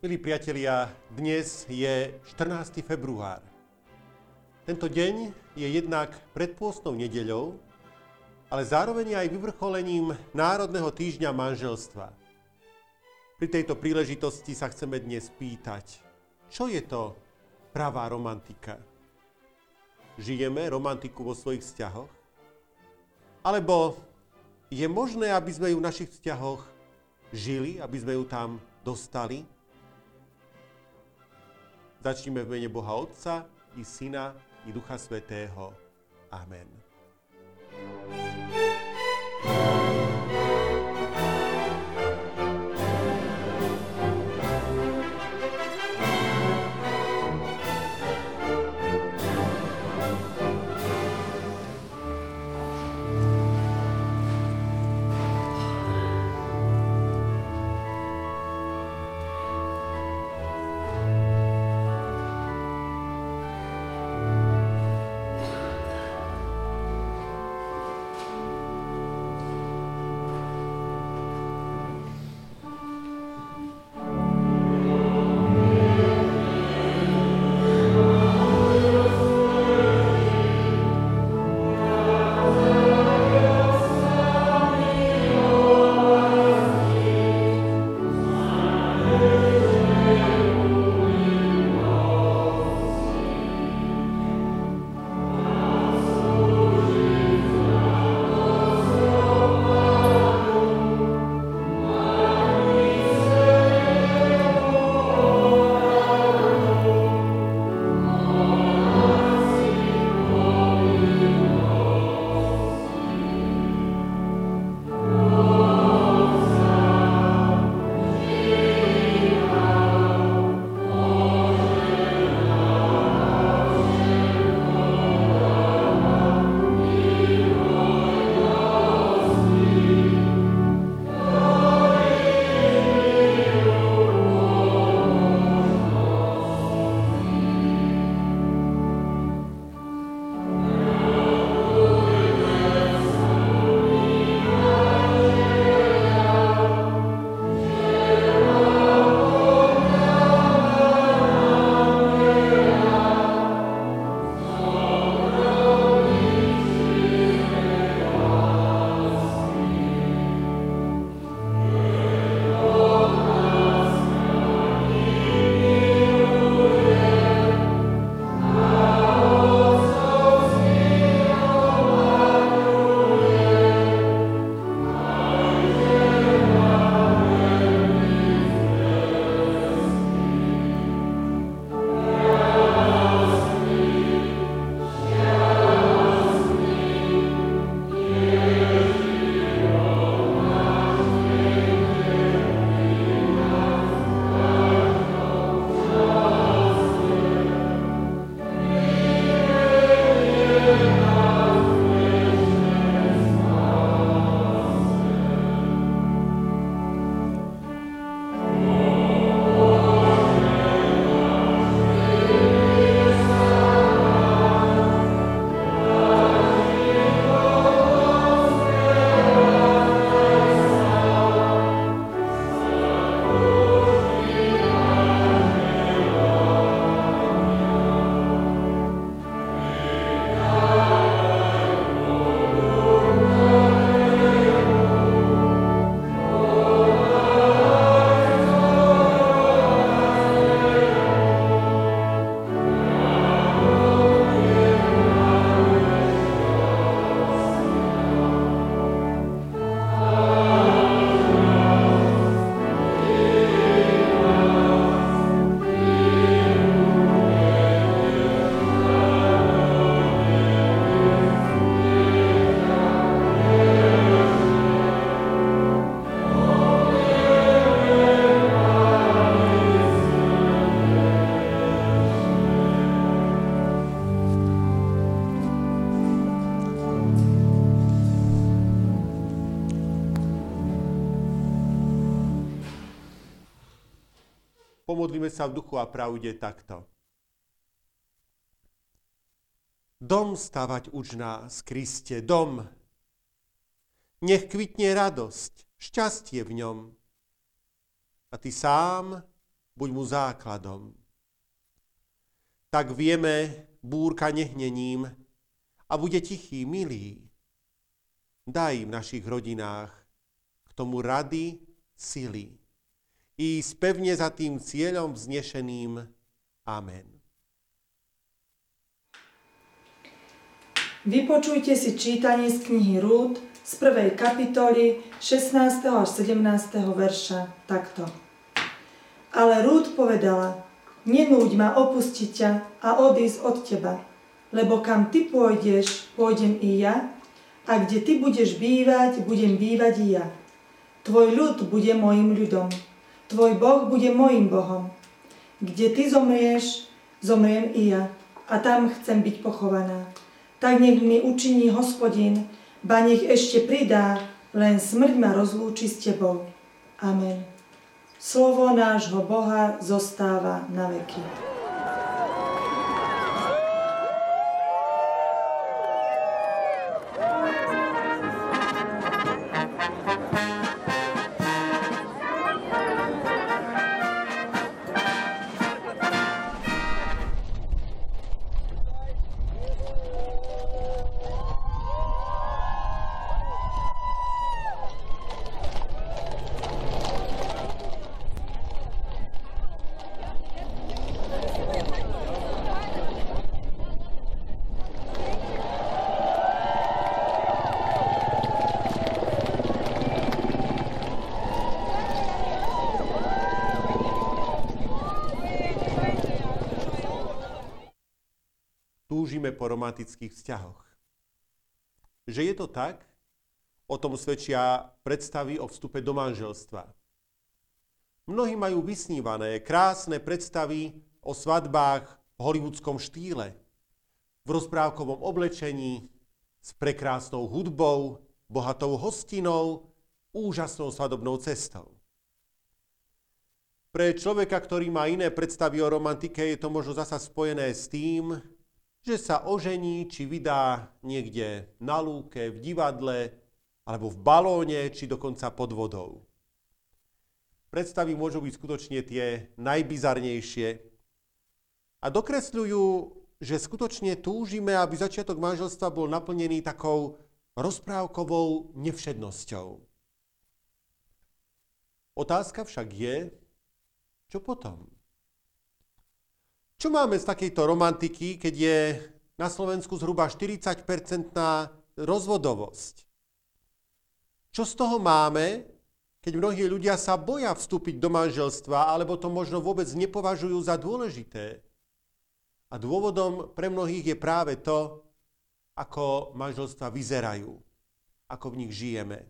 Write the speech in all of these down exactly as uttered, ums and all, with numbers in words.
Milí priatelia, dnes je štrnásteho februára. Tento deň je jednak predpôstnou nedeľou, ale zároveň aj vyvrcholením Národného týždňa manželstva. Pri tejto príležitosti sa chceme dnes pýtať, čo je to pravá romantika? Žijeme romantiku vo svojich vzťahoch? Alebo je možné, aby sme ju v našich vzťahoch žili, aby sme ju tam dostali? Začnime v mene Boha Otca i Syna i Ducha Svätého. Amen. Pomodlíme sa v duchu a pravde takto. Dom stavať uč nás, Kriste, dom. Nech kvitne radosť, šťastie v ňom. A ty sám buď mu základom. Tak vieme, búrka nehnením a bude tichý, milý. Daj v našich rodinách k tomu rady, sily. Ísť pevne za tým cieľom vznešeným. Amen. Vypočujte si čítanie z knihy Rút z prvej kapitoly šestnásteho až sedemnásteho verša takto. Ale Rút povedala: nenúď ma opustiť ťa a odísť od teba, lebo kam ty pôjdeš, pôjdem i ja, a kde ty budeš bývať, budem bývať i ja. Tvoj ľud bude mojim ľudom, tvoj Boh bude mojim Bohom. Kde ty zomrieš, zomriem i ja, a tam chcem byť pochovaná. Tak nech mi učiní Hospodin, ba nech ešte pridá, len smrť ma rozlúči s tebou. Amen. Slovo nášho Boha zostáva na veky. Túžime po romantických vzťahoch. Že je to tak, o tom svedčia predstavy o vstupe do manželstva. Mnohí majú vysnívané, krásne predstavy o svadbách v hollywoodskom štýle, v rozprávkovom oblečení, s prekrásnou hudbou, bohatou hostinou, úžasnou svadobnou cestou. Pre človeka, ktorý má iné predstavy o romantike, je to možno zasa spojené s tým, že sa ožení či vydá niekde na lúke, v divadle, alebo v balóne, či dokonca pod vodou. Predstavy môžu byť skutočne tie najbizarnejšie a dokresľujú, že skutočne túžime, aby začiatok manželstva bol naplnený takou rozprávkovou nevšednosťou. Otázka však je, čo potom? Čo máme z takejto romantiky, keď je na Slovensku zhruba štyridsať percent rozvodovosť? Čo z toho máme, keď mnohí ľudia sa boja vstúpiť do manželstva, alebo to možno vôbec nepovažujú za dôležité? A dôvodom pre mnohých je práve to, ako manželstva vyzerajú, ako v nich žijeme.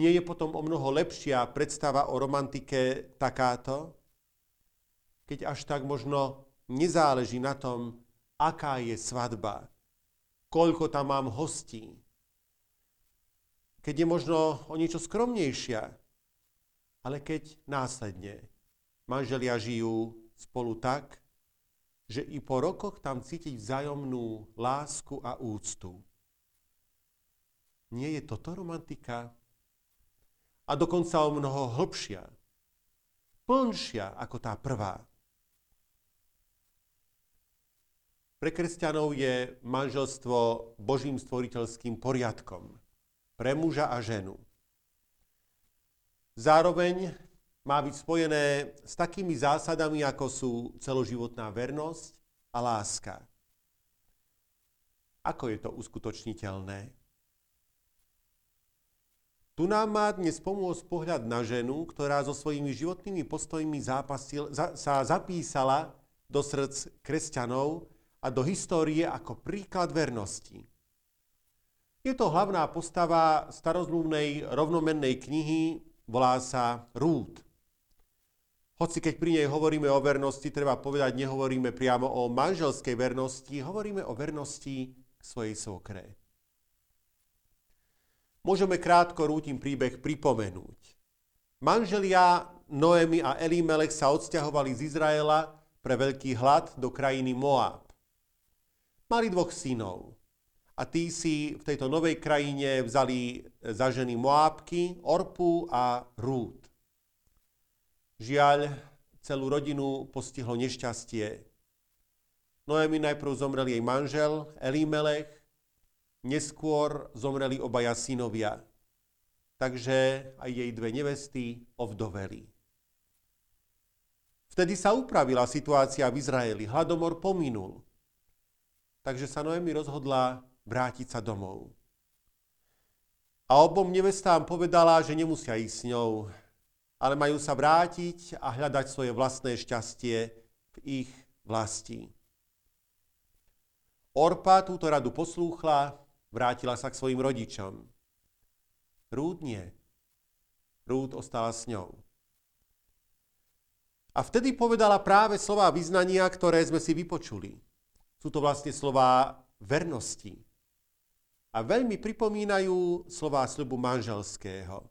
Nie je potom o mnoho lepšia predstava o romantike takáto? Keď až tak možno nezáleží na tom, aká je svadba, koľko tam mám hostí. Keď je možno o niečo skromnejšia, ale keď následne manželia žijú spolu tak, že i po rokoch tam cítiť vzájomnú lásku a úctu. Nie je toto romantika? A dokonca o mnoho hlbšia, plnšia ako tá prvá. Pre kresťanov je manželstvo Božím stvoriteľským poriadkom pre muža a ženu. Zároveň má byť spojené s takými zásadami, ako sú celoživotná vernosť a láska. Ako je to uskutočniteľné? Tu nám má dnes pomôcť pohľad na ženu, ktorá so svojimi životnými postojmi zápasil, za, sa zapísala do srdc kresťanov a do histórie ako príklad vernosti. Je to hlavná postava starozmluvnej rovnomennej knihy, volá sa Rút. Hoci keď pri nej hovoríme o vernosti, treba povedať, nehovoríme priamo o manželskej vernosti, hovoríme o vernosti svojej svokre. Môžeme krátko Rútin príbeh pripomenúť. Manželia Noemi a Elimelech sa odsťahovali z Izraela pre veľký hlad do krajiny Moab. Mali dvoch synov a tí si v tejto novej krajine vzali za ženy Moabky, Orpu a Rút. Žiaľ, celú rodinu postihlo nešťastie. Noemi najprv zomrel jej manžel Elimelech, neskôr zomreli obaja synovia, takže aj jej dve nevesty ovdoveli. Vtedy sa upravila situácia v Izraeli, hladomor pominul, takže sa Noemi rozhodla vrátiť sa domov. A obom nevestám povedala, že nemusia ísť s ňou, ale majú sa vrátiť a hľadať svoje vlastné šťastie v ich vlasti. Orpa túto radu poslúchla, vrátila sa k svojim rodičom. Rút nie. Rút ostala s ňou. A vtedy povedala práve slová vyznania, ktoré sme si vypočuli. Sú to vlastne slová vernosti. A veľmi pripomínajú slová sľubu manželského.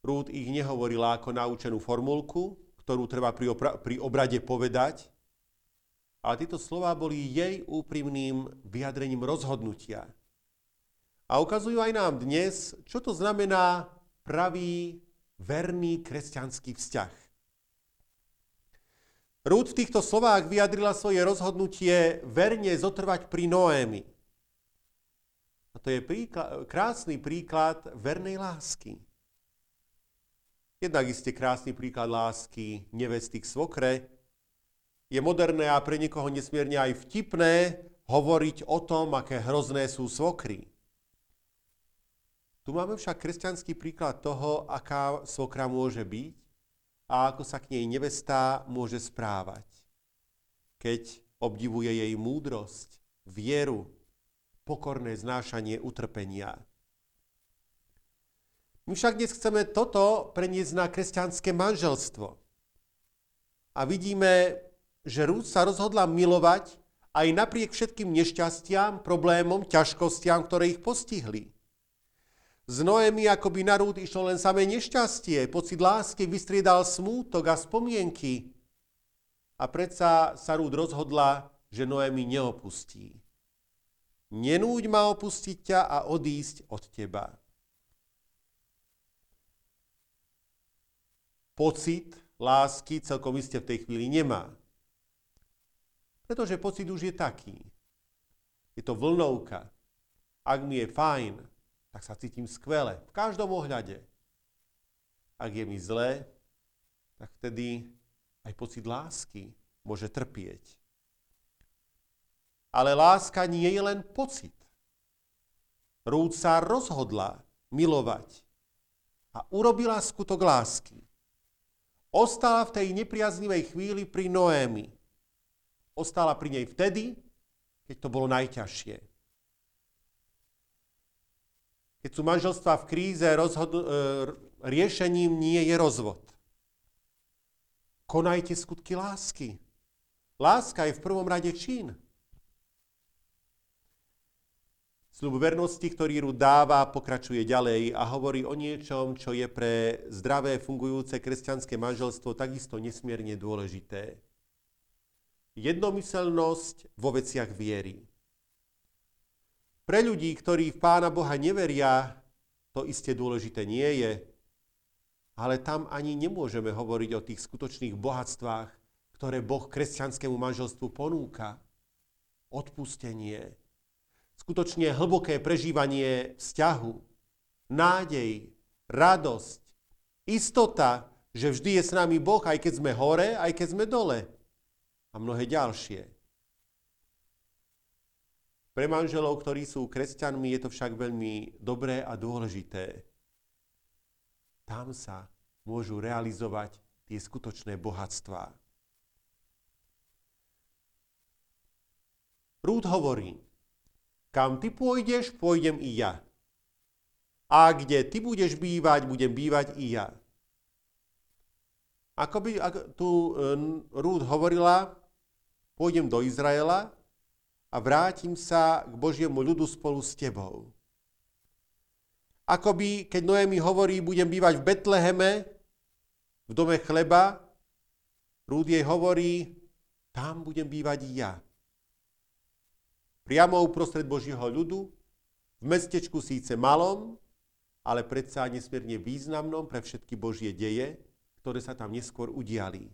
Rút ich nehovorila ako naučenú formulku, ktorú treba pri, opra- pri obrade povedať, ale tieto slová boli jej úprimným vyjadrením rozhodnutia. A ukazujú aj nám dnes, čo to znamená pravý, verný kresťanský vzťah. Rút v týchto slovách vyjadrila svoje rozhodnutie verne zotrvať pri Noemi. A to je príklad, krásny príklad vernej lásky. Jednak iste krásny príklad lásky nevesty k svokre. Je moderné a pre niekoho nesmierne aj vtipné hovoriť o tom, aké hrozné sú svokry. Tu máme však kresťanský príklad toho, aká svokra môže byť a ako sa k nej nevesta môže správať. Keď obdivuje jej múdrosť, vieru, pokorné znášanie utrpenia. My však dnes chceme toto preniesť na kresťanské manželstvo. A vidíme, že Rút sa rozhodla milovať aj napriek všetkým nešťastiam, problémom, ťažkostiam, ktoré ich postihli. Z Noemi akoby na Rút išlo len samé nešťastie, pocit lásky vystriedal smútok a spomienky. A predsa sa Rút rozhodla, že Noemi neopustí. Nenúď ma opustiť ťa a odísť od teba. Pocit lásky celkom iste v tej chvíli nemá. Pretože pocit už je taký. Je to vlnovka. Ak mi je fajn, tak sa cítim skvele. V každom ohľade. Ak je mi zlé, tak vtedy aj pocit lásky môže trpieť. Ale láska nie je len pocit. Rút sa rozhodla milovať a urobila skutok lásky. Ostala v tej nepriaznivej chvíli pri Noemi. Ostala pri nej vtedy, keď to bolo najťažšie. Keď sú manželstvá v kríze, rozhod- riešením nie je rozvod. Konajte skutky lásky. Láska je v prvom rade čin. Sľub vernosti, ktorý Rút dáva, pokračuje ďalej a hovorí o niečom, čo je pre zdravé, fungujúce kresťanské manželstvo takisto nesmierne dôležité. Jednomyselnosť vo veciach viery. Pre ľudí, ktorí v Pána Boha neveria, to iste dôležité nie je, ale tam ani nemôžeme hovoriť o tých skutočných bohatstvách, ktoré Boh kresťanskému manželstvu ponúka. Odpustenie, skutočne hlboké prežívanie vzťahu, nádej, radosť, istota, že vždy je s nami Boh, aj keď sme hore, aj keď sme dole. A mnohé ďalšie. Pre manželov, ktorí sú kresťanmi, je to však veľmi dobré a dôležité. Tam sa môžu realizovať tie skutočné bohatstvá. Rút hovorí, kam ty pôjdeš, pôjdem i ja. A kde ty budeš bývať, budem bývať i ja. Ako by ako tu Rút hovorila, pôjdem do Izraela a vrátim sa k Božiemu ľudu spolu s tebou. Akoby, keď Noemi hovorí, budem bývať v Betleheme, v dome chleba, Rút jej hovorí, tam budem bývať ja. Priamo uprostred Božieho ľudu, v mestečku síce malom, ale predsa nesmierne významnom pre všetky Božie deje, ktoré sa tam neskôr udiali.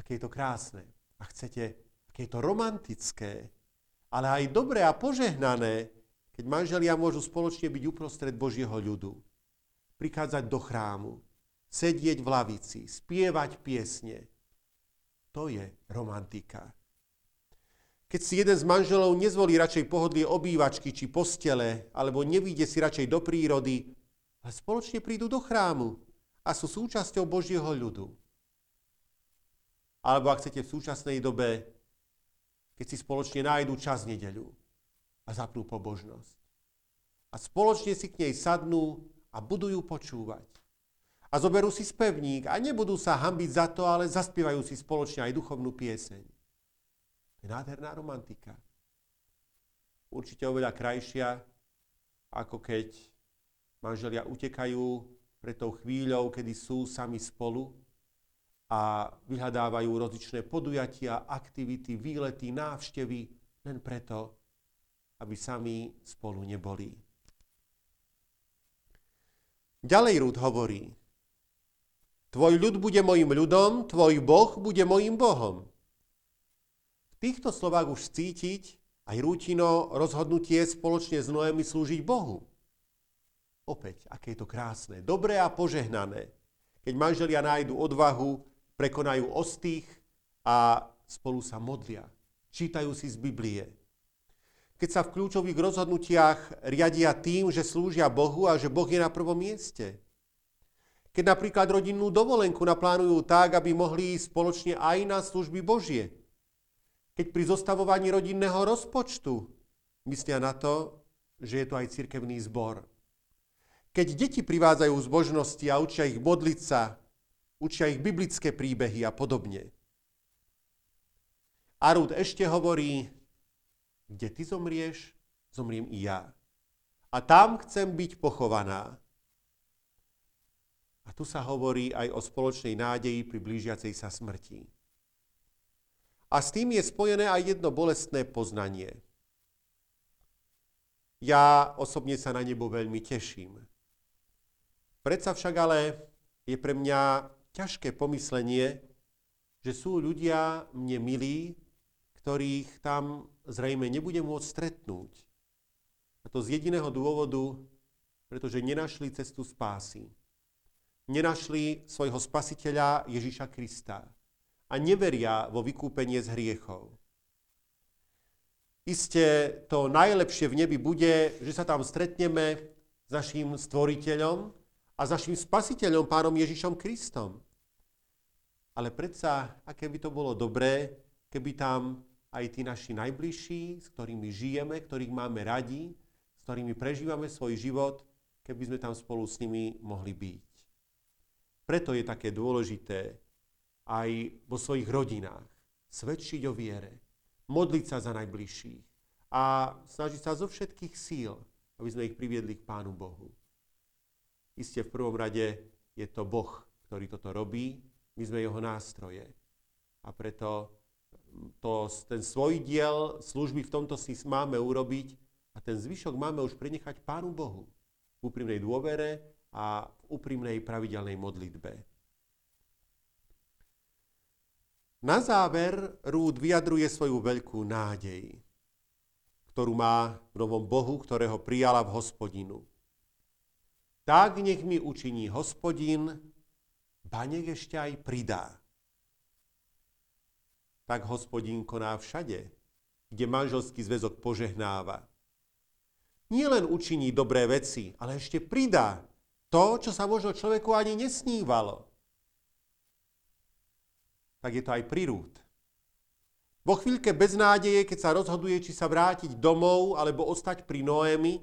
Aké je to krásne. A chcete, aké je to romantické, ale aj dobré a požehnané, keď manželia môžu spoločne byť uprostred Božieho ľudu, prichádzať do chrámu, sedieť v lavici, spievať piesne. To je romantika. Keď si jeden z manželov nezvolí radšej pohodlie obývačky či postele, alebo nevíde si radšej do prírody, ale spoločne prídu do chrámu a sú súčasťou Božieho ľudu. Alebo ak chcete v súčasnej dobe, keď si spoločne nájdú čas v nedeľu a zapnú pobožnosť. A spoločne si k nej sadnú a budú ju počúvať. A zoberú si spevník a nebudú sa hanbiť za to, ale zaspievajú si spoločne aj duchovnú pieseň. To je nádherná romantika. Určite oveľa krajšia, ako keď manželia utekajú pred tou chvíľou, kedy sú sami spolu a vyhľadávajú rozličné podujatia, aktivity, výlety, návštevy, len preto, aby sami spolu neboli. Ďalej Rút hovorí, tvoj ľud bude mojim ľudom, tvoj Boh bude mojim Bohom. V týchto slovách už cítiť aj Rútino rozhodnutie spoločne s Noemi slúžiť Bohu. Opäť, aké je to krásne, dobré a požehnané, keď manželia nájdu odvahu, prekonajú ostých a spolu sa modlia, čítajú si z Biblie. Keď sa v kľúčových rozhodnutiach riadia tým, že slúžia Bohu a že Boh je na prvom mieste. Keď napríklad rodinnú dovolenku naplánujú tak, aby mohli ísť spoločne aj na služby Božie. Keď pri zostavovaní rodinného rozpočtu myslia na to, že je to aj cirkevný zbor. Keď deti privádzajú zbožnosti a učia ich modliť sa, učia ich biblické príbehy a podobne. A Rút ešte hovorí, kde ty zomrieš, zomriem i ja. A tam chcem byť pochovaná. A tu sa hovorí aj o spoločnej nádeji pri blížiacej sa smrti. A s tým je spojené aj jedno bolestné poznanie. Ja osobne sa na nebo veľmi teším. Predsa však ale je pre mňa ťažké pomyslenie, že sú ľudia mne milí, ktorých tam zrejme nebudem môcť stretnúť. A to z jediného dôvodu, pretože nenašli cestu spásy. Nenašli svojho spasiteľa Ježiša Krista a neveria vo vykúpenie z hriechov. Iste to najlepšie v nebi bude, že sa tam stretneme s naším stvoriteľom a s naším spasiteľom, pánom Ježišom Kristom. Ale predsa, aké by to bolo dobré, keby tam aj tí naši najbližší, s ktorými žijeme, ktorých máme radi, s ktorými prežívame svoj život, keby sme tam spolu s nimi mohli byť. Preto je také dôležité aj vo svojich rodinách svedčiť o viere, modliť sa za najbližších a snažiť sa zo všetkých síl, aby sme ich priviedli k Pánu Bohu. Isté v prvom rade je to Boh, ktorý toto robí, my sme jeho nástroje. A preto to, ten svoj diel služby v tomto si máme urobiť a ten zvyšok máme už prenechať Pánu Bohu v úprimnej dôvere a v úprimnej pravidelnej modlitbe. Na záver Rút vyjadruje svoju veľkú nádej, ktorú má v novom Bohu, ktorého prijala v Hospodinu. Tak nech mi učiní Hospodin, ba nech ešte aj pridá. Tak Hospodin koná všade, kde manželský zväzok požehnáva. Nielen učiní dobré veci, ale ešte pridá to, čo sa možno človeku ani nesnívalo. Tak je to aj pri Rút. Vo chvíľke beznádeje, keď sa rozhoduje, či sa vrátiť domov, alebo ostať pri Noemi,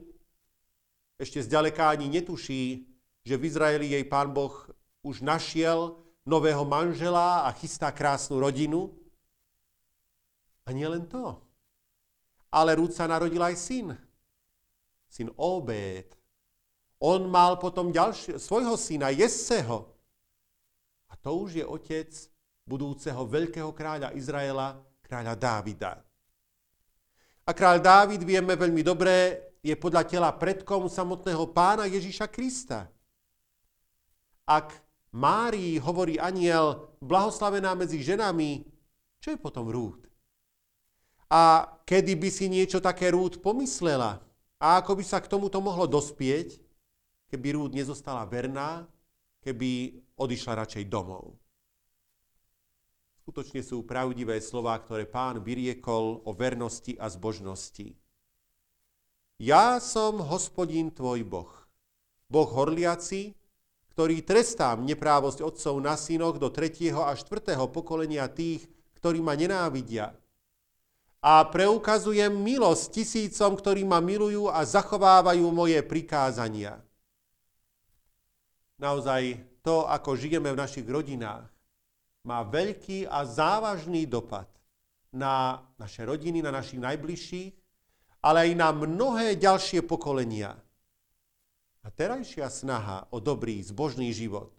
ešte zďaleka ani netuší, že v Izraeli jej Pán Boh už našiel nového manžela a chystá krásnu rodinu. A nie len to. Ale Rút sa narodil aj syn. Syn Óbéd. On mal potom ďalšie, svojho syna, Jesseho, A to už je otec budúceho veľkého kráľa Izraela, kráľa Dávida. A kráľ Dávid, vieme veľmi dobre, je podľa tela predkom samotného pána Ježíša Krista. Ak Márii hovorí anjel, blahoslavená medzi ženami, čo je potom Rút? A kedy by si niečo také Rút pomyslela? A ako by sa k tomuto mohlo dospieť, keby Rút nezostala verná, keby odišla radšej domov? Skutočne sú pravdivé slová, ktoré pán vyriekol o vernosti a zbožnosti. Ja som Hospodín tvoj Boh, Boh horliaci, ktorý trestám neprávosť otcov na synoch do tretieho a štvrtého pokolenia tých, ktorí ma nenávidia. A preukazujem milosť tisícom, ktorí ma milujú a zachovávajú moje prikázania. Naozaj to, ako žijeme v našich rodinách, má veľký a závažný dopad na naše rodiny, na našich najbližších, ale aj na mnohé ďalšie pokolenia. A terajšia snaha o dobrý, zbožný život,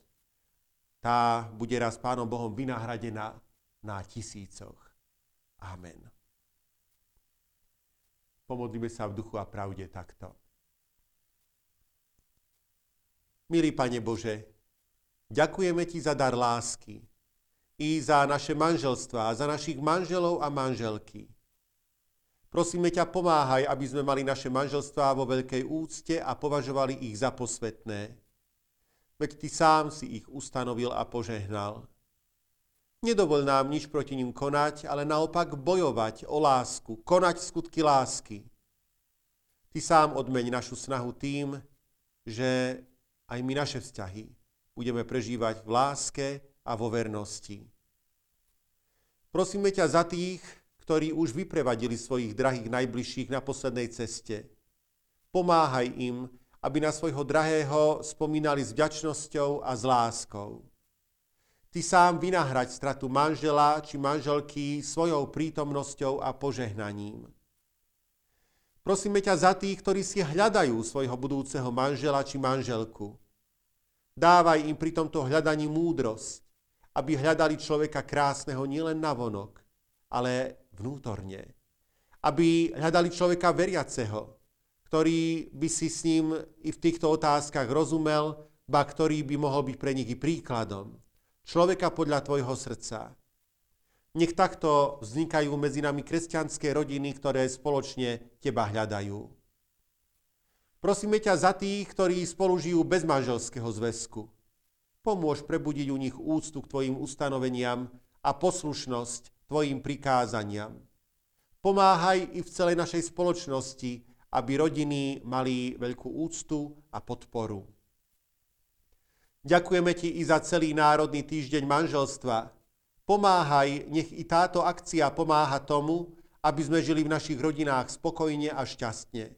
tá bude raz Pánom Bohom vynahradená na tisícoch. Amen. Pomodlíme sa v duchu a pravde takto. Milý Pane Bože, ďakujeme Ti za dar lásky, i za naše manželstvá, za našich manželov a manželky. Prosíme ťa, pomáhaj, aby sme mali naše manželstvá vo veľkej úcte a považovali ich za posvätné. Veď Ty sám si ich ustanovil a požehnal. Nedovol nám nič proti nim konať, ale naopak bojovať o lásku, konať skutky lásky. Ty sám odmeň našu snahu tým, že aj my naše vzťahy budeme prežívať v láske a vo vernosti. Prosíme ťa za tých, ktorí už vyprevadili svojich drahých najbližších na poslednej ceste. Pomáhaj im, aby na svojho drahého spomínali s vďačnosťou a s láskou. Ty sám vynahraď stratu manžela či manželky svojou prítomnosťou a požehnaním. Prosíme ťa za tých, ktorí si hľadajú svojho budúceho manžela či manželku. Dávaj im pri tomto hľadaní múdrosť, aby hľadali človeka krásneho nielen navonok, ale vnútorne. Aby hľadali človeka veriaceho, ktorý by si s ním i v týchto otázkach rozumel, ba ktorý by mohol byť pre nich i príkladom. Človeka podľa tvojho srdca. Nech takto vznikajú medzi nami kresťanské rodiny, ktoré spoločne teba hľadajú. Prosíme ťa za tých, ktorí spolu žijú bez manželského zväzku. Pomôž prebudiť u nich úctu k tvojim ustanoveniam a poslušnosť tvojim prikázaniam. Pomáhaj i v celej našej spoločnosti, aby rodiny mali veľkú úctu a podporu. Ďakujeme ti i za celý Národný týždeň manželstva. Pomáhaj, nech i táto akcia pomáha tomu, aby sme žili v našich rodinách spokojne a šťastne.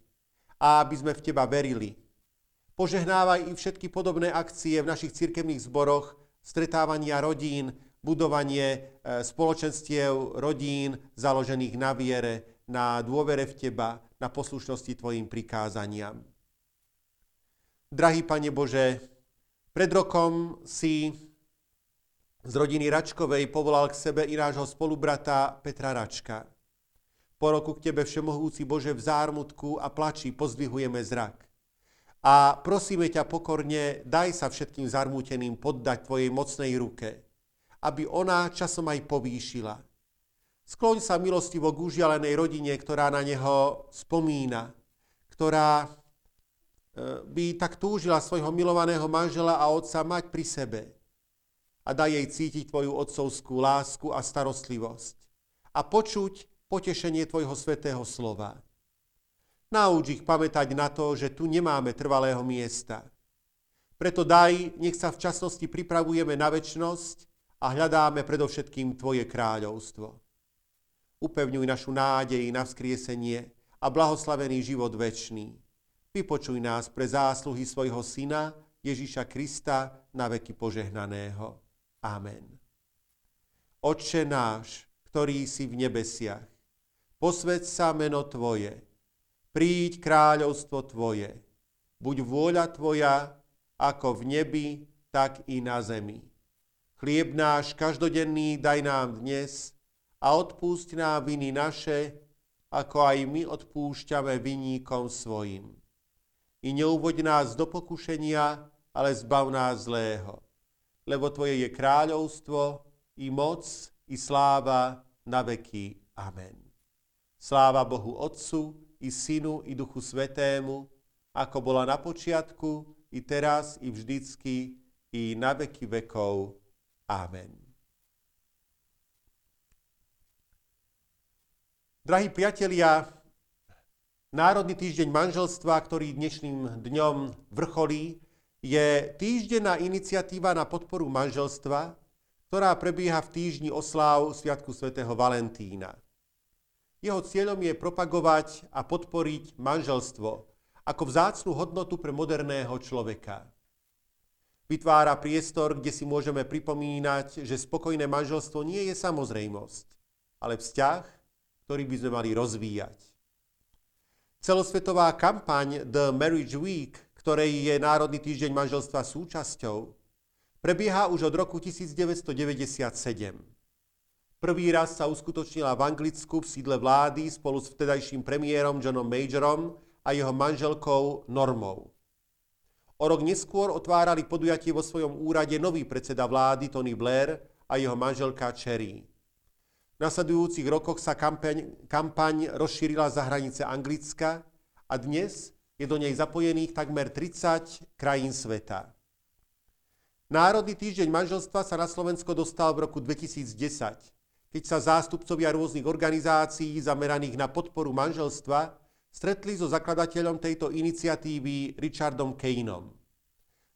A aby sme v teba verili. Požehnávaj i všetky podobné akcie v našich cirkevných zboroch, stretávania rodín, budovanie spoločenstiev rodín založených na viere, na dôvere v teba, na poslušnosti tvojim prikázaniam. Drahý Pane Bože, pred rokom si z rodiny Račkovej povolal k sebe i nášho spolubrata Petra Račka. Po roku k tebe, všemohúci Bože, v zármutku a plači pozdvihujeme zrak. A prosíme ťa pokorne, daj sa všetkým zarmúteným poddať tvojej mocnej ruke, aby ona časom aj povýšila. Skloň sa milostivo k užialenej rodine, ktorá na neho spomína, ktorá by tak túžila svojho milovaného manžela a otca mať pri sebe. A daj jej cítiť tvoju otcovskú lásku a starostlivosť. A počuť potešenie tvojho svätého slova. Nauč ich pamätať na to, že tu nemáme trvalého miesta. Preto daj, nech sa v časnosti pripravujeme na večnosť a hľadáme predovšetkým Tvoje kráľovstvo. Upevňuj našu nádej na vzkriesenie a blahoslavený život večný. Vypočuj nás pre zásluhy svojho Syna, Ježíša Krista, na veky požehnaného. Amen. Otče náš, ktorý si v nebesiach, posväť sa meno Tvoje, príď kráľovstvo Tvoje, buď vôľa Tvoja, ako v nebi, tak i na zemi. Chlieb náš každodenný daj nám dnes a odpúšť nám viny naše, ako aj my odpúšťame vinníkom svojim. I neuvoď nás do pokušenia, ale zbav nás zlého. Lebo Tvoje je kráľovstvo, i moc, i sláva na veky. Amen. Sláva Bohu Otcu, i Synu, i Duchu Svätému, ako bola na počiatku, i teraz, i vždycky, i na veky vekov. Amen. Drahí priatelia, Národný týždeň manželstva, ktorý dnešným dňom vrcholí, je týždenná iniciatíva na podporu manželstva, ktorá prebieha v týždni osláv Sviatku svätého Valentína. Jeho cieľom je propagovať a podporiť manželstvo ako vzácnu hodnotu pre moderného človeka. Vytvára priestor, kde si môžeme pripomínať, že spokojné manželstvo nie je samozrejmosť, ale vzťah, ktorý by sme mali rozvíjať. Celosvetová kampaň The Marriage Week, ktorej je Národný týždeň manželstva súčasťou, prebieha už od roku devätnásťstodeväťdesiatsedem. Prvý raz sa uskutočnila v Anglicku v sídle vlády spolu s vtedajším premiérom Johnom Majorom a jeho manželkou Normou. O rok neskôr otvárali podujatie vo svojom úrade nový predseda vlády Tony Blair a jeho manželka Cherry. V nasledujúcich rokoch sa kampaň, kampaň rozšírila za hranice Anglicka a dnes je do nej zapojených takmer tridsať krajín sveta. Národný týždeň manželstva sa na Slovensko dostal v roku dvetisícdesať, keď sa zástupcovia rôznych organizácií zameraných na podporu manželstva stretli so zakladateľom tejto iniciatívy Richardom Keinom.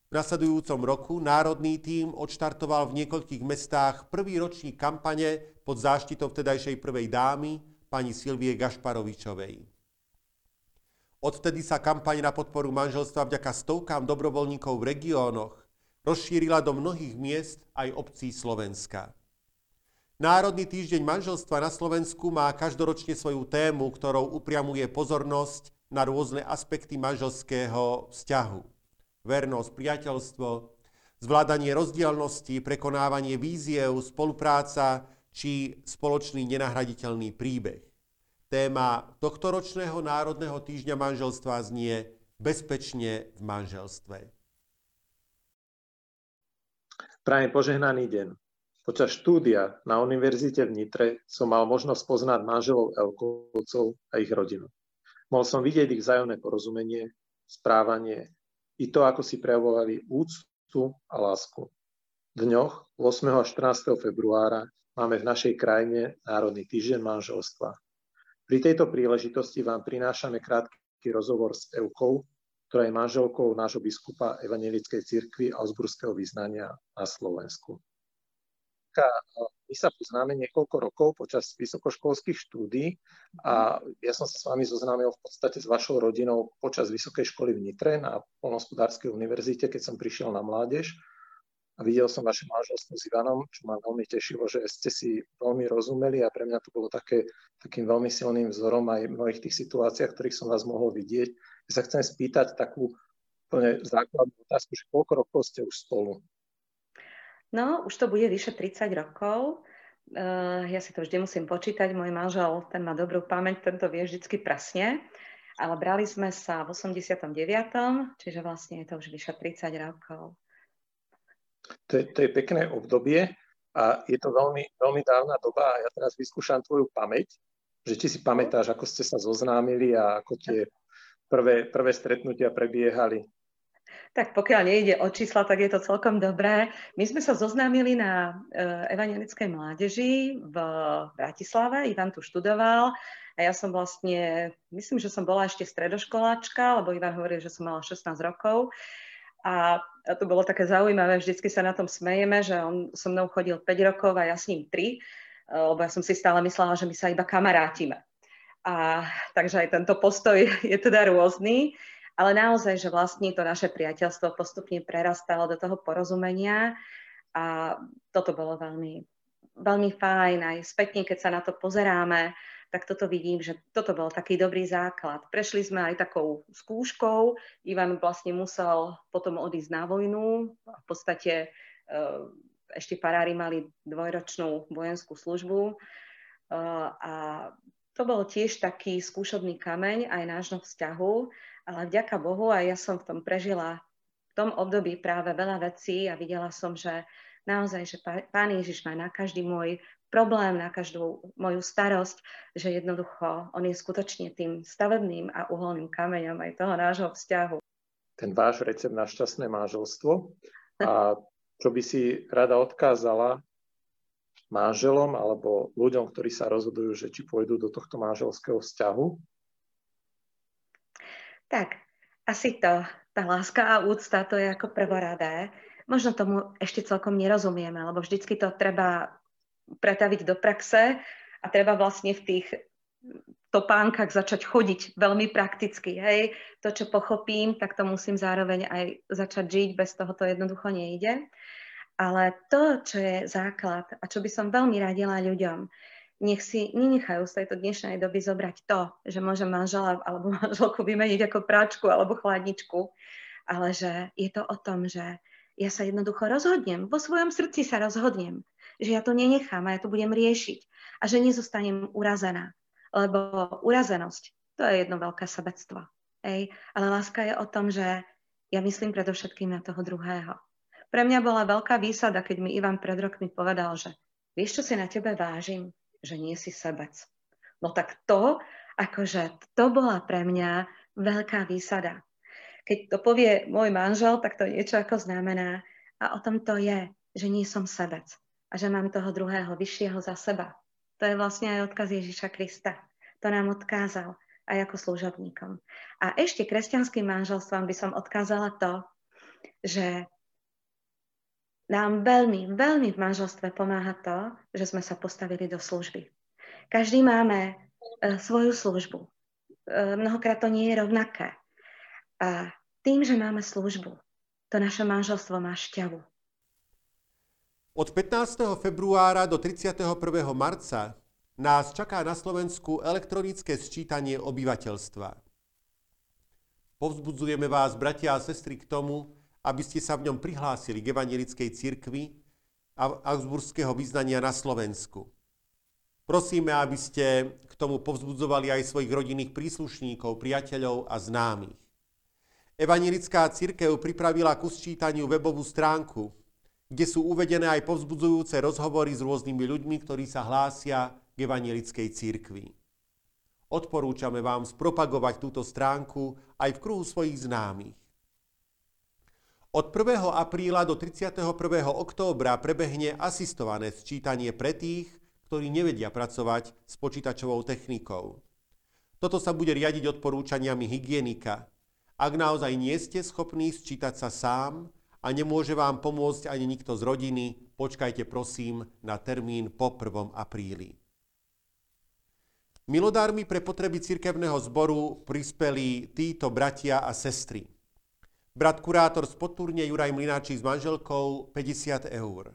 V nasledujúcom roku národný tím odštartoval v niekoľkých mestách prvý ročník kampane pod záštitou vtedajšej prvej dámy, pani Silvie Gašparovičovej. Odvtedy sa kampaň na podporu manželstva vďaka stovkám dobrovoľníkov v regiónoch rozšírila do mnohých miest aj obcí Slovenska. Národný týždeň manželstva na Slovensku má každoročne svoju tému, ktorou upriamuje pozornosť na rôzne aspekty manželského vzťahu. Vernosť, priateľstvo, zvládanie rozdielností, prekonávanie víziev, spolupráca či spoločný nenahraditeľný príbeh. Téma tohtoročného Národného týždňa manželstva znie Bezpečne v manželstve. Prajem požehnaný deň. Počas štúdia na univerzite v Nitre som mal možnosť poznať manželov Elkovcov a ich rodinu. Mohol som vidieť ich vzájomné porozumenie, správanie i to, ako si prejavovali úctu a lásku. V dňoch ôsmeho a štrnásteho februára máme v našej krajine Národný týždeň manželstva. Pri tejto príležitosti vám prinášame krátky rozhovor s Elkou, ktorá je manželkou nášho biskupa Evanjelickej cirkvi augsburského vyznania na Slovensku. My sa poznáme niekoľko rokov počas vysokoškolských štúdií a ja som sa s vami zoznámil v podstate s vašou rodinou počas vysokej školy v Nitre na Polnospodárskej univerzite, keď som prišiel na mládež a videl som vaše manželstvo s Ivanom, čo ma veľmi tešilo, že ste si veľmi rozumeli a pre mňa to bolo také, takým veľmi silným vzorom aj v mnohých tých situáciách, ktorých som vás mohol vidieť. Ja sa chcem spýtať takú úplne základnú otázku, že koľko rokov ste už spolu? No, už to bude vyše tridsať rokov. Uh, ja si to vždy musím počítať. Môj manžel, ten má dobrú pamäť, ten to vie vždycky presne. Ale brali sme sa v osemdesiatom deviatom, čiže vlastne je to už vyše tridsať rokov. To je, to je pekné obdobie a je to veľmi, veľmi dávna doba. Ja teraz vyskúšam tvoju pamäť, že či si pamätáš, ako ste sa zoznámili a ako tie prvé, prvé stretnutia prebiehali. Tak pokiaľ nejde o čísla, tak je to celkom dobré. My sme sa zoznámili na evanjelickej mládeži v Bratislave. Ivan tu študoval a ja som vlastne, myslím, že som bola ešte stredoškoláčka, lebo Ivan hovoril, že som mala šestnásť rokov. A to bolo také zaujímavé, vždycky sa na tom smejeme, že on so mnou chodil päť rokov a ja s ním tri, lebo ja som si stále myslela, že my sa iba kamarátime. A takže aj tento postoj je teda rôzny. Ale naozaj, že vlastne to naše priateľstvo postupne prerastalo do toho porozumenia a toto bolo veľmi, veľmi fajn. Aj spätne, keď sa na to pozeráme, tak toto vidím, že toto bol taký dobrý základ. Prešli sme aj takou skúškou. Ivan vlastne musel potom odísť na vojnu. V podstate ešte farári mali dvojročnú vojenskú službu a to bol tiež taký skúšobný kameň aj nášho vzťahu, ale vďaka Bohu aj ja som v tom prežila v tom období práve veľa vecí a videla som, že naozaj, že Pán Ježiš má na každý môj problém, na každú moju starosť, že jednoducho on je skutočne tým stavebným a uholným kameňom aj toho nášho vzťahu. Ten váš recept na šťastné manželstvo. A čo by si rada odkázala manželom alebo ľuďom, ktorí sa rozhodujú, že či pôjdu do tohto manželského vzťahu? Tak, asi to, tá láska a úcta, to je ako prvoradé. Možno tomu ešte celkom nerozumieme, lebo vždycky to treba pretaviť do praxe a treba vlastne v tých topánkach začať chodiť veľmi prakticky. Hej? To, čo pochopím, tak to musím zároveň aj začať žiť, bez toho to jednoducho nejde. Ale to, čo je základ a čo by som veľmi radila ľuďom, nech si nenechajú z tejto dnešnej doby zobrať to, že môžem manžela alebo manželku vymeniť ako práčku alebo chladničku, ale že je to o tom, že ja sa jednoducho rozhodnem, vo svojom srdci sa rozhodnem, že ja to nenechám a ja to budem riešiť a že nezostanem urazená, lebo urazenosť to je jedno veľké sebectvo. Ej? Ale láska je o tom, že ja myslím predovšetkým na toho druhého. Pre mňa bola veľká výsada, keď mi Ivan pred rokmi povedal, že vieš, čo si na tebe vážim? Že nie si sebec. No tak to, akože to bola pre mňa veľká výsada. Keď to povie môj manžel, tak to niečo ako znamená. A o tom to je, že nie som sebec. A že mám toho druhého vyššieho za seba. To je vlastne aj odkaz Ježiša Krista. To nám odkázal aj ako služobníkom. A ešte kresťanským manželstvom by som odkázala to, že nám veľmi, veľmi v manželstve pomáha to, že sme sa postavili do služby. Každý máme e, svoju službu. E, mnohokrát to nie je rovnaké. A tým, že máme službu, to naše manželstvo má šťavu. Od pätnásteho februára do tridsiateho prvého marca nás čaká na Slovensku elektronické sčítanie obyvateľstva. Povzbudzujeme vás, bratia a sestry, k tomu, aby ste sa v ňom prihlásili k Evanjelickej cirkvi augsburského vyznania na Slovensku. Prosíme, aby ste k tomu povzbudzovali aj svojich rodinných príslušníkov, priateľov a známych. Evanjelická cirkev pripravila ku sčítaniu webovú stránku, kde sú uvedené aj povzbudzujúce rozhovory s rôznymi ľuďmi, ktorí sa hlásia k Evanjelickej cirkvi. Odporúčame vám spropagovať túto stránku aj v kruhu svojich známych. Od prvého apríla do tridsiateho prvého októbra prebehne asistované sčítanie pre tých, ktorí nevedia pracovať s počítačovou technikou. Toto sa bude riadiť odporúčaniami hygienika. Ak naozaj nie ste schopní sčítať sa sám a nemôže vám pomôcť ani nikto z rodiny, počkajte prosím na termín po prvom apríli. Milodármi pre potreby cirkevného zboru prispeli títo bratia a sestry. Brat kurátor z Podturne Juraj Mlináčik s manželkou päťdesiat eur.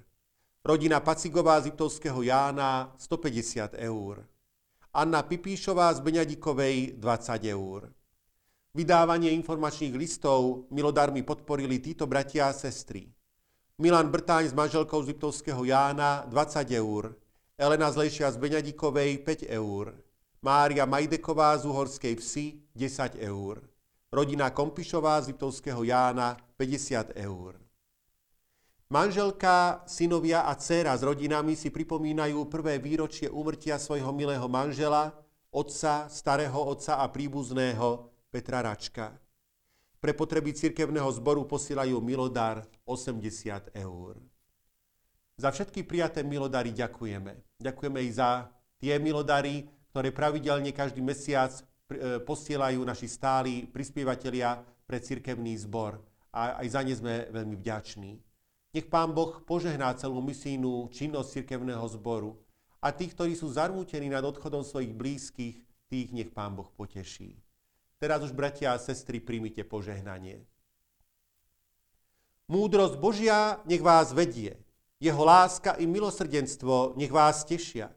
Rodina Pacigová z Liptovského Jána stopäťdesiat eur. Anna Pipíšová z Beňadikovej dvadsať eur. Vydávanie informačných listov milodármi podporili títo bratia a sestry. Milan Brtáň s manželkou z Liptovského Jána dvadsať eur. Elena Zlejšia z Beňadikovej päť eur. Mária Majdeková z Uhorskej Vsi desať eur. Rodina Kompišová z Liptovského Jána päťdesiat eur. Manželka, synovia a dcéra s rodinami si pripomínajú prvé výročie úmrtia svojho milého manžela, otca, starého otca a príbuzného Petra Račka. Pre potreby cirkevného zboru posielajú milodár osemdesiat eur. Za všetky prijaté milodary ďakujeme. Ďakujeme i za tie milodary, ktoré pravidelne každý mesiac posielajú naši stáli prispievateľia pre cirkevný zbor a aj za ne sme veľmi vďační. Nech Pán Boh požehná celú misijnú činnosť cirkevného zboru a tých, ktorí sú zarmútení nad odchodom svojich blízkych, tých nech Pán Boh poteší. Teraz už, bratia a sestry, príjmite požehnanie. Múdrosť Božia nech vás vedie, jeho láska i milosrdenstvo nech vás tešia,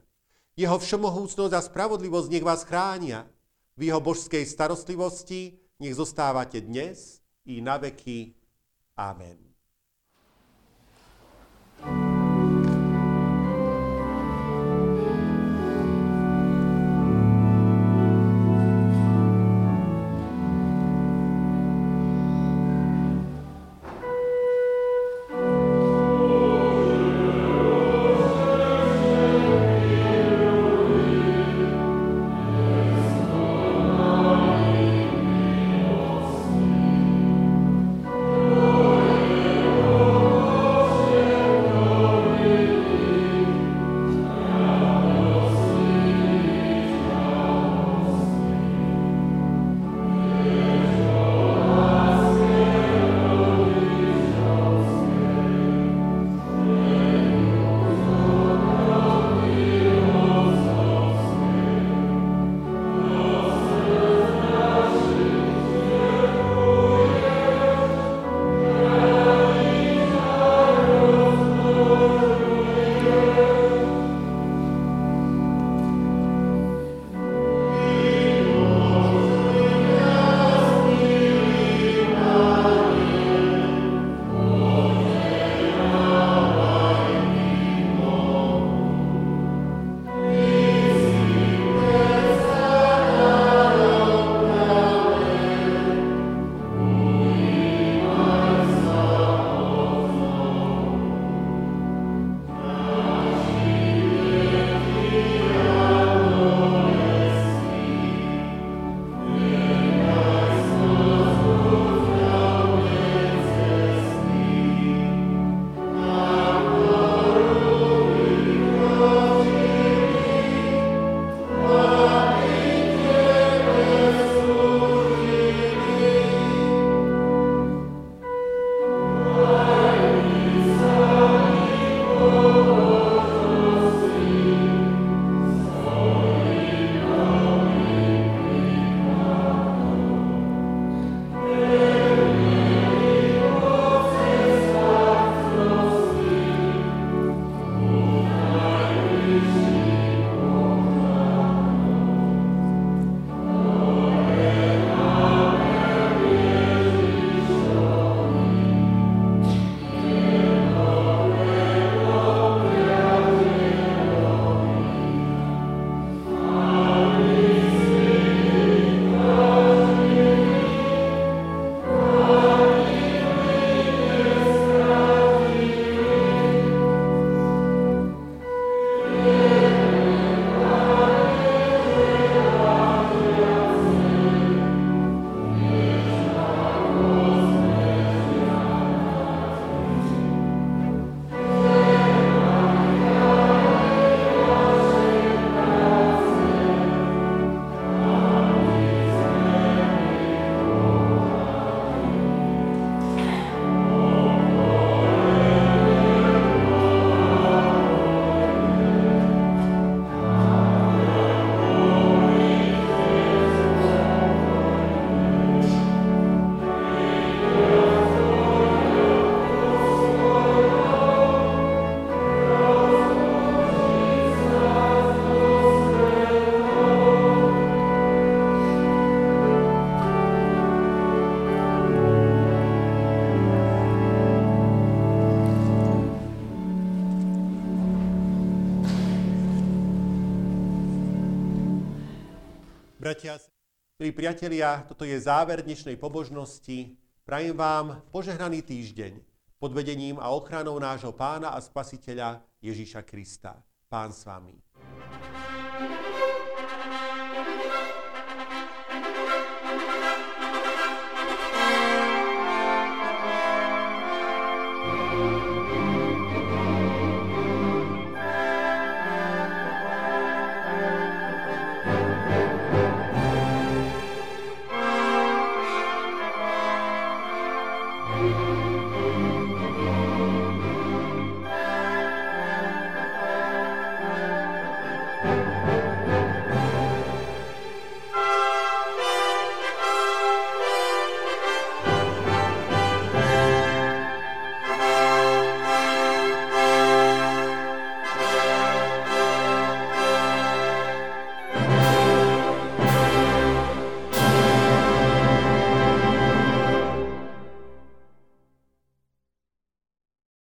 jeho všemohúcnosť a spravodlivosť nech vás chránia, v jeho božskej starostlivosti nech zostávate dnes i na veky. Amen. bratia, milí priatelia, toto je záver dnešnej pobožnosti. Prajem vám požehnaný týždeň pod vedením a ochranou nášho Pána a Spasiteľa Ježíša Krista. Pán s vami.